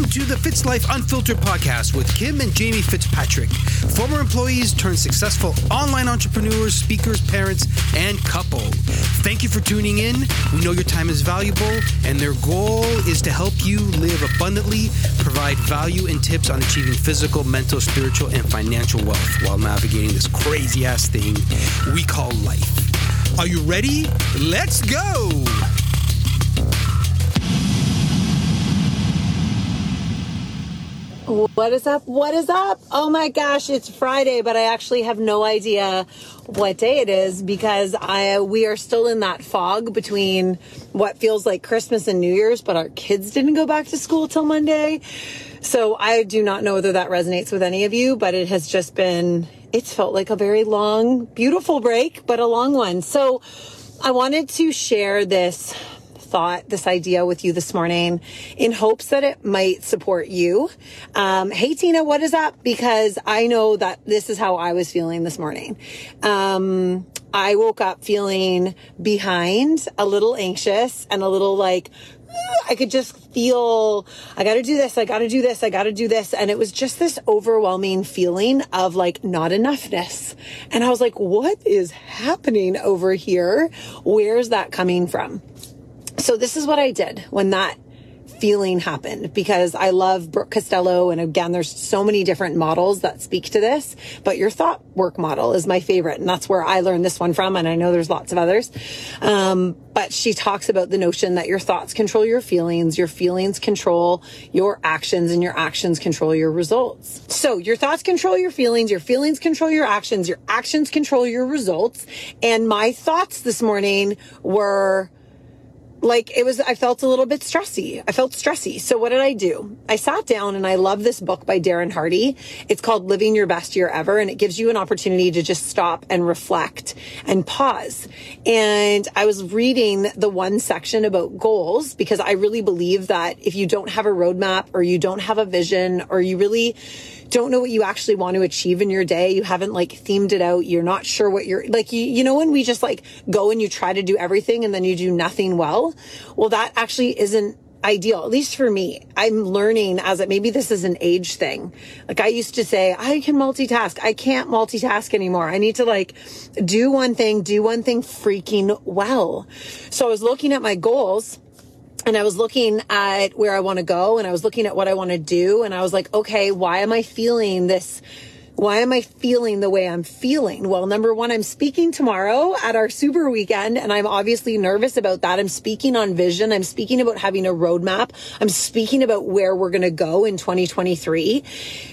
Welcome to the Fitzlife Unfiltered podcast with Kim and Jamie Fitzpatrick, former employees turned successful online entrepreneurs, speakers, parents, and couple. Thank you for tuning in. We know your time is valuable, and their goal is to help you live abundantly, provide value and tips on achieving physical, mental, spiritual, and financial wealth while navigating this crazy-ass thing we call life. Are you ready? Let's go! What is up? What is up? Oh my gosh, it's Friday, but I actually have no idea what day it is because we are still in that fog between what feels like Christmas and New Year's, but our kids didn't go back to school till Monday. So I do not know whether that resonates with any of you, but it has just been, it's felt like a very long, beautiful break, but a long one. So I wanted to share this thought, this idea with you this morning in hopes that it might support you. Hey Tina, what is up? Because I know that this is how I was feeling this morning. I woke up feeling behind, a little anxious and a little like, I could just feel, I got to do this. And it was just this overwhelming feeling of like not enoughness. And I was like, what is happening over here? Where's that coming from? So this is what I did when that feeling happened, because I love Brooke Costello. And again, there's so many different models that speak to this, but your thought work model is my favorite. And that's where I learned this one from. And I know there's lots of others. But she talks about the notion that your thoughts control your feelings control your actions, and your actions control your results. So your thoughts control your feelings control your actions control your results. And my thoughts this morning were I felt a little bit stressy. I felt stressy. So what did I do? I sat down and I love this book by Darren Hardy. It's called Living Your Best Year Ever. And it gives you an opportunity to just stop and reflect and pause. And I was reading the one section about goals because I really believe that if you don't have a roadmap or you don't have a vision or you really don't know what you actually want to achieve in your day. You haven't themed it out. You're not sure what you're you know, when we just go and you try to do everything and then you do nothing well. Well, that actually isn't ideal, at least for me. I'm learning as maybe this is an age thing. I used to say, I can multitask. I can't multitask anymore. I need to do one thing freaking well. So I was looking at my goals. And I was looking at where I want to go and I was looking at what I want to do. And I was like, okay, why am I feeling this? Why am I feeling the way I'm feeling? Well, number one, I'm speaking tomorrow at our super weekend. And I'm obviously nervous about that. I'm speaking on vision. I'm speaking about having a roadmap. I'm speaking about where we're going to go in 2023.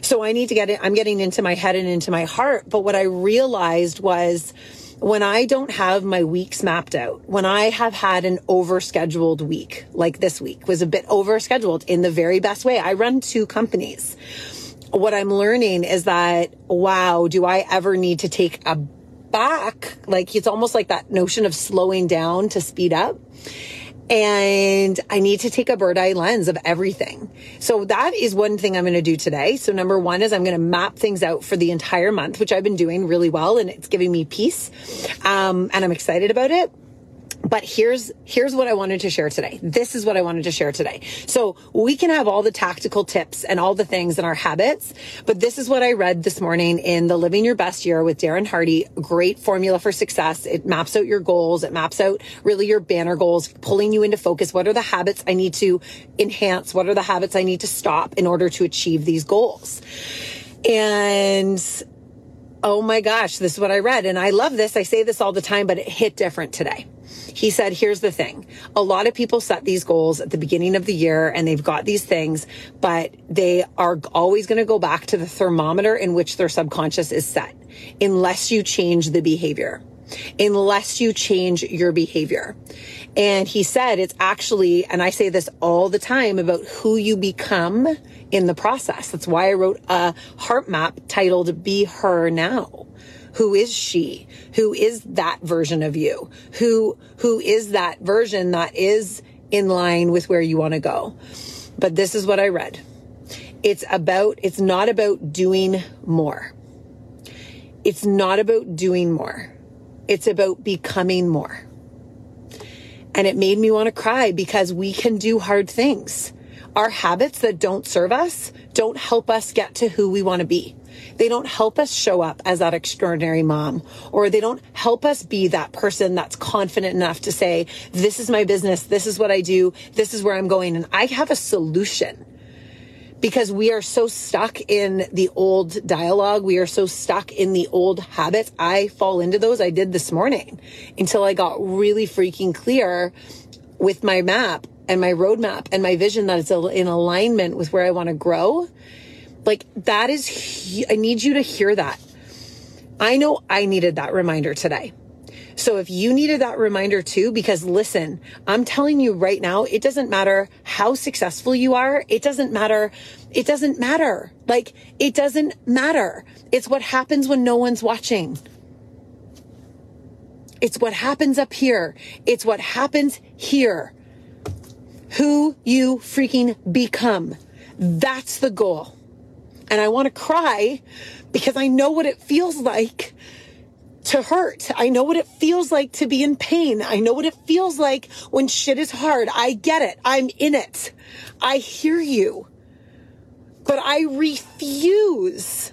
So I need to get it. I'm getting into my head and into my heart. But what I realized was, when I don't have my weeks mapped out, when I have had an overscheduled week, like this week was a bit overscheduled in the very best way. I run two companies. What I'm learning is that, wow, do I ever need to take a back? It's almost like that notion of slowing down to speed up. And I need to take a bird eye lens of everything. So that is one thing I'm going to do today. So number one is I'm going to map things out for the entire month, which I've been doing really well. And it's giving me peace. And I'm excited about it. But here's what I wanted to share today. This is what I wanted to share today. So we can have all the tactical tips and all the things in our habits, but this is what I read this morning in the Living Your Best Year with Darren Hardy. Great formula for success. It maps out your goals. It maps out really your banner goals, pulling you into focus. What are the habits I need to enhance? What are the habits I need to stop in order to achieve these goals? And oh my gosh, this is what I read. And I love this. I say this all the time, but it hit different today. He said, here's the thing. A lot of people set these goals at the beginning of the year and they've got these things, but they are always going to go back to the thermometer in which their subconscious is set, unless you change the behavior, unless you change your behavior. And he said, it's actually, and I say this all the time about who you become in the process. That's why I wrote a heart map titled Be Her Now. Who is she? Who is that version of you? Who is that version that is in line with where you want to go? But this is what I read. It's not about doing more. It's not about doing more. It's about becoming more. And it made me want to cry because we can do hard things. Our habits that don't serve us don't help us get to who we want to be. They don't help us show up as that extraordinary mom, or they don't help us be that person that's confident enough to say, this is my business. This is what I do. This is where I'm going. And I have a solution, because we are so stuck in the old dialogue. We are so stuck in the old habits. I fall into those. I did this morning until I got really freaking clear with my map and my roadmap and my vision that it's in alignment with where I want to grow. Like, that is, I need you to hear that. I know I needed that reminder today. So if you needed that reminder too, because listen, I'm telling you right now, it doesn't matter how successful you are. It doesn't matter. It doesn't matter. Like, it doesn't matter. It's what happens when no one's watching. It's what happens up here. It's what happens here. Who you freaking become. That's the goal. And I want to cry because I know what it feels like to hurt. I know what it feels like to be in pain. I know what it feels like when shit is hard. I get it. I'm in it. I hear you. But I refuse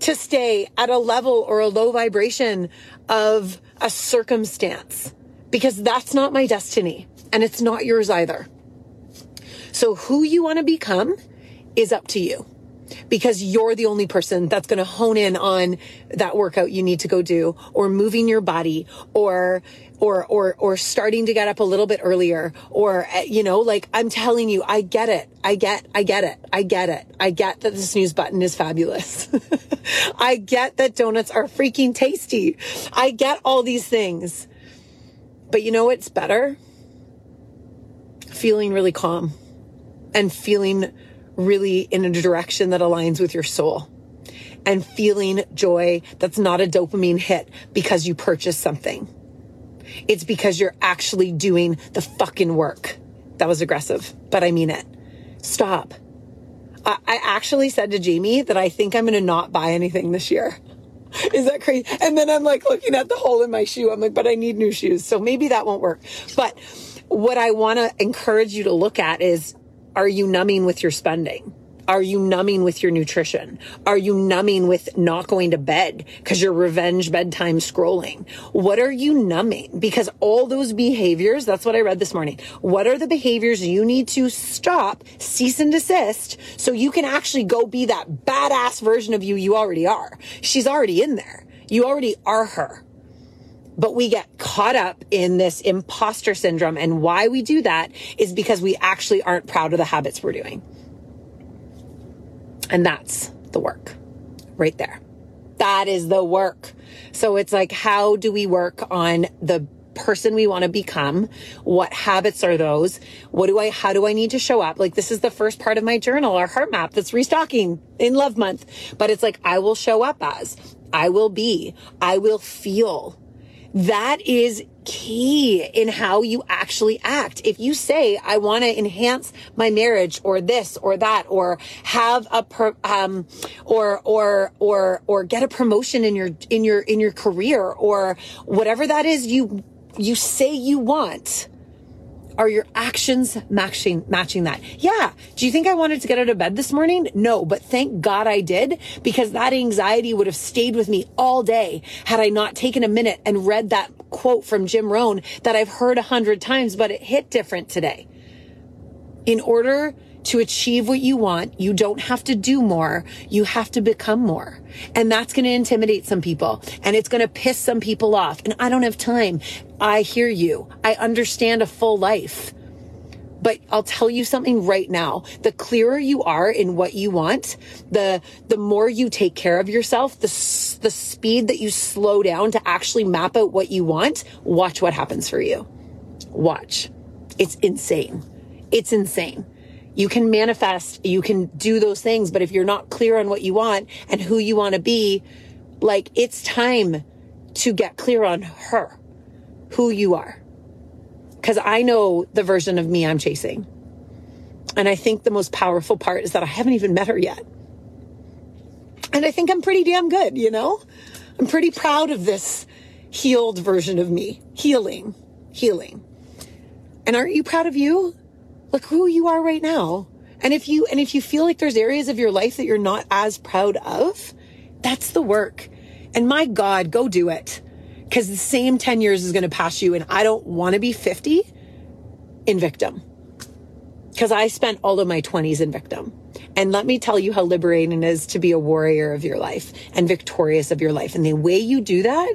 to stay at a level or a low vibration of a circumstance, because that's not my destiny and it's not yours either. So who you want to become is up to you, because you're the only person that's going to hone in on that workout you need to go do, or moving your body, or starting to get up a little bit earlier, or, you know, like, I'm telling you, I get it. I get it. I get that the snooze button is fabulous. I get that donuts are freaking tasty. I get all these things, but you know what's better? Feeling really calm and feeling really in a direction that aligns with your soul, and feeling joy that's not a dopamine hit because you purchased something. It's because you're actually doing the fucking work. That was aggressive, but I mean it. Stop. I actually said to Jamie that I think I'm going to not buy anything this year. Is that crazy? And then I'm like looking at the hole in my shoe. I'm like, but I need new shoes. So maybe that won't work. But what I want to encourage you to look at is, are you numbing with your spending? Are you numbing with your nutrition? Are you numbing with not going to bed because you're revenge bedtime scrolling? What are you numbing? Because all those behaviors, that's what I read this morning. What are the behaviors you need to stop, cease and desist, so you can actually go be that badass version of you you already are? She's already in there. You already are her. But we get caught up in this imposter syndrome. And why we do that is because we actually aren't proud of the habits we're doing. And that's the work right there. That is the work. So it's like, how do we work on the person we want to become? What habits are those? How do I need to show up? Like, this is the first part of my journal, our heart map, that's restocking in Love Month. But it's like, I will show up as, I will be, I will feel. That is key in how you actually act. If you say, I want to enhance my marriage, or this or that, or have a, or get a promotion in your career, or whatever that is you say you want, are your actions matching that? Yeah. Do you think I wanted to get out of bed this morning? No, but thank God I did, because that anxiety would have stayed with me all day had I not taken a minute and read that quote from Jim Rohn that I've heard 100 times, but it hit different today. In order to achieve what you want, you don't have to do more. You have to become more. And that's going to intimidate some people, and it's going to piss some people off. And I don't have time. I hear you. I understand a full life. But I'll tell you something right now. The clearer you are in what you want, the more you take care of yourself, the speed that you slow down to actually map out what you want, watch what happens for you. Watch. It's insane. It's insane. You can manifest, you can do those things, but if you're not clear on what you want and who you want to be, like, it's time to get clear on her, who you are. Because I know the version of me I'm chasing. And I think the most powerful part is that I haven't even met her yet. And I think I'm pretty damn good, you know? I'm pretty proud of this healed version of me. Healing. And aren't you proud of you? Look who you are right now. And if you feel like there's areas of your life that you're not as proud of, that's the work. And my God, go do it. Because the same 10 years is going to pass you. And I don't want to be 50 in victim. Because I spent all of my 20s in victim. And let me tell you how liberating it is to be a warrior of your life and victorious of your life. And the way you do that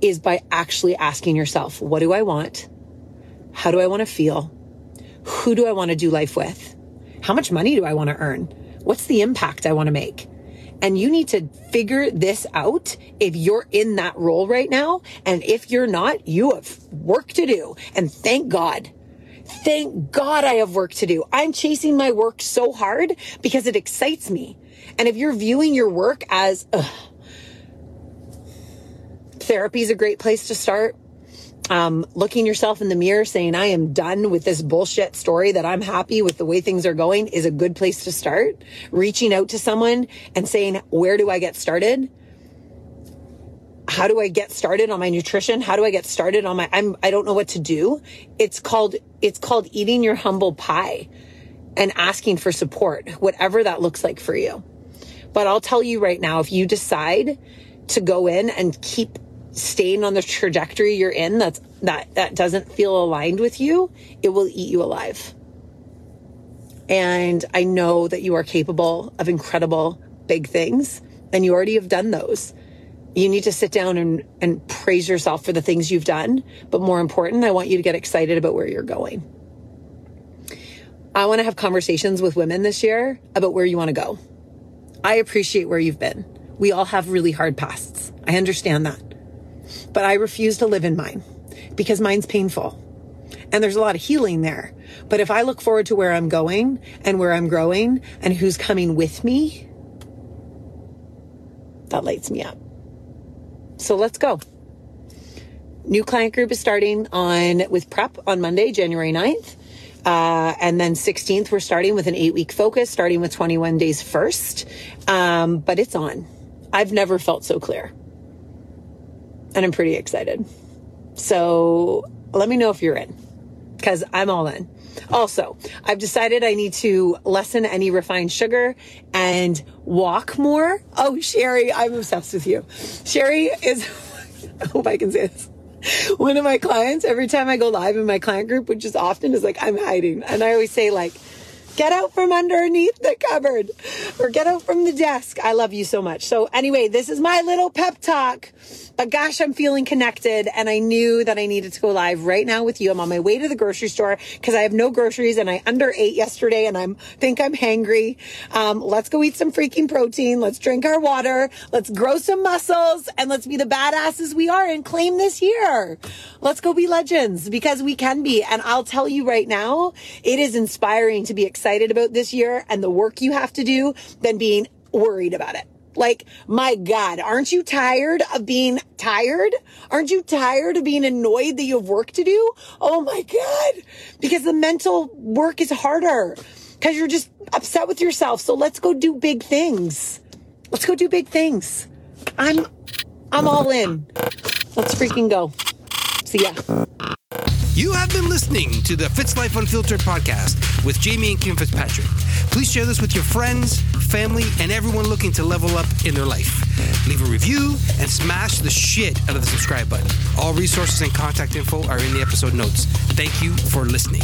is by actually asking yourself, what do I want? How do I want to feel? Who do I want to do life with? How much money do I want to earn? What's the impact I want to make? And you need to figure this out if you're in that role right now. And if you're not, you have work to do. And thank God. Thank God I have work to do. I'm chasing my work so hard because it excites me. And if you're viewing your work as, therapy is a great place to start. Looking yourself in the mirror saying, I am done with this bullshit story that I'm happy with the way things are going is a good place to start. Reaching out to someone and saying, where do I get started? How do I get started on my nutrition? How do I get started on my, I don't know what to do. It's called eating your humble pie and asking for support, whatever that looks like for you. But I'll tell you right now, if you decide to go in and keep staying on the trajectory you're in, that doesn't feel aligned with you, it will eat you alive. And I know that you are capable of incredible big things, and you already have done those. You need to sit down and praise yourself for the things you've done. But more important, I want you to get excited about where you're going. I want to have conversations with women this year about where you want to go. I appreciate where you've been. We all have really hard pasts. I understand that. But I refuse to live in mine because mine's painful and there's a lot of healing there. But if I look forward to where I'm going and where I'm growing and who's coming with me, that lights me up. So let's go. New client group is starting with prep on Monday, January 9th. And then 16th, we're starting with an 8-week focus, starting with 21 days first. But it's on. I've never felt so clear. And I'm pretty excited. So let me know if you're in, because I'm all in. Also, I've decided I need to lessen any refined sugar and walk more. Oh, Sherry, I'm obsessed with you. Sherry is, I hope I can say this, one of my clients. Every time I go live in my client group, which is often, is like, I'm hiding. And I always say, like, get out from underneath the cupboard or get out from the desk. I love you so much. So anyway, this is my little pep talk, but gosh, I'm feeling connected. And I knew that I needed to go live right now with you. I'm on my way to the grocery store because I have no groceries and I underate yesterday and I think I'm hangry. Let's go eat some freaking protein. Let's drink our water. Let's grow some muscles and let's be the badasses we are and claim this year. Let's go be legends because we can be. And I'll tell you right now, it is inspiring to be excited about this year and the work you have to do than being worried about it. Like, my God, aren't you tired of being tired? Aren't you tired of being annoyed that you have work to do? Oh my God, because the mental work is harder because you're just upset with yourself. So let's go do big things. Let's go do big things. I'm all in. Let's freaking go. See ya. You have been listening to the Fitzlife Unfiltered podcast with Jamie and Kim Fitzpatrick. Please share this with your friends, family, and everyone looking to level up in their life. Leave a review and smash the shit out of the subscribe button. All resources and contact info are in the episode notes. Thank you for listening.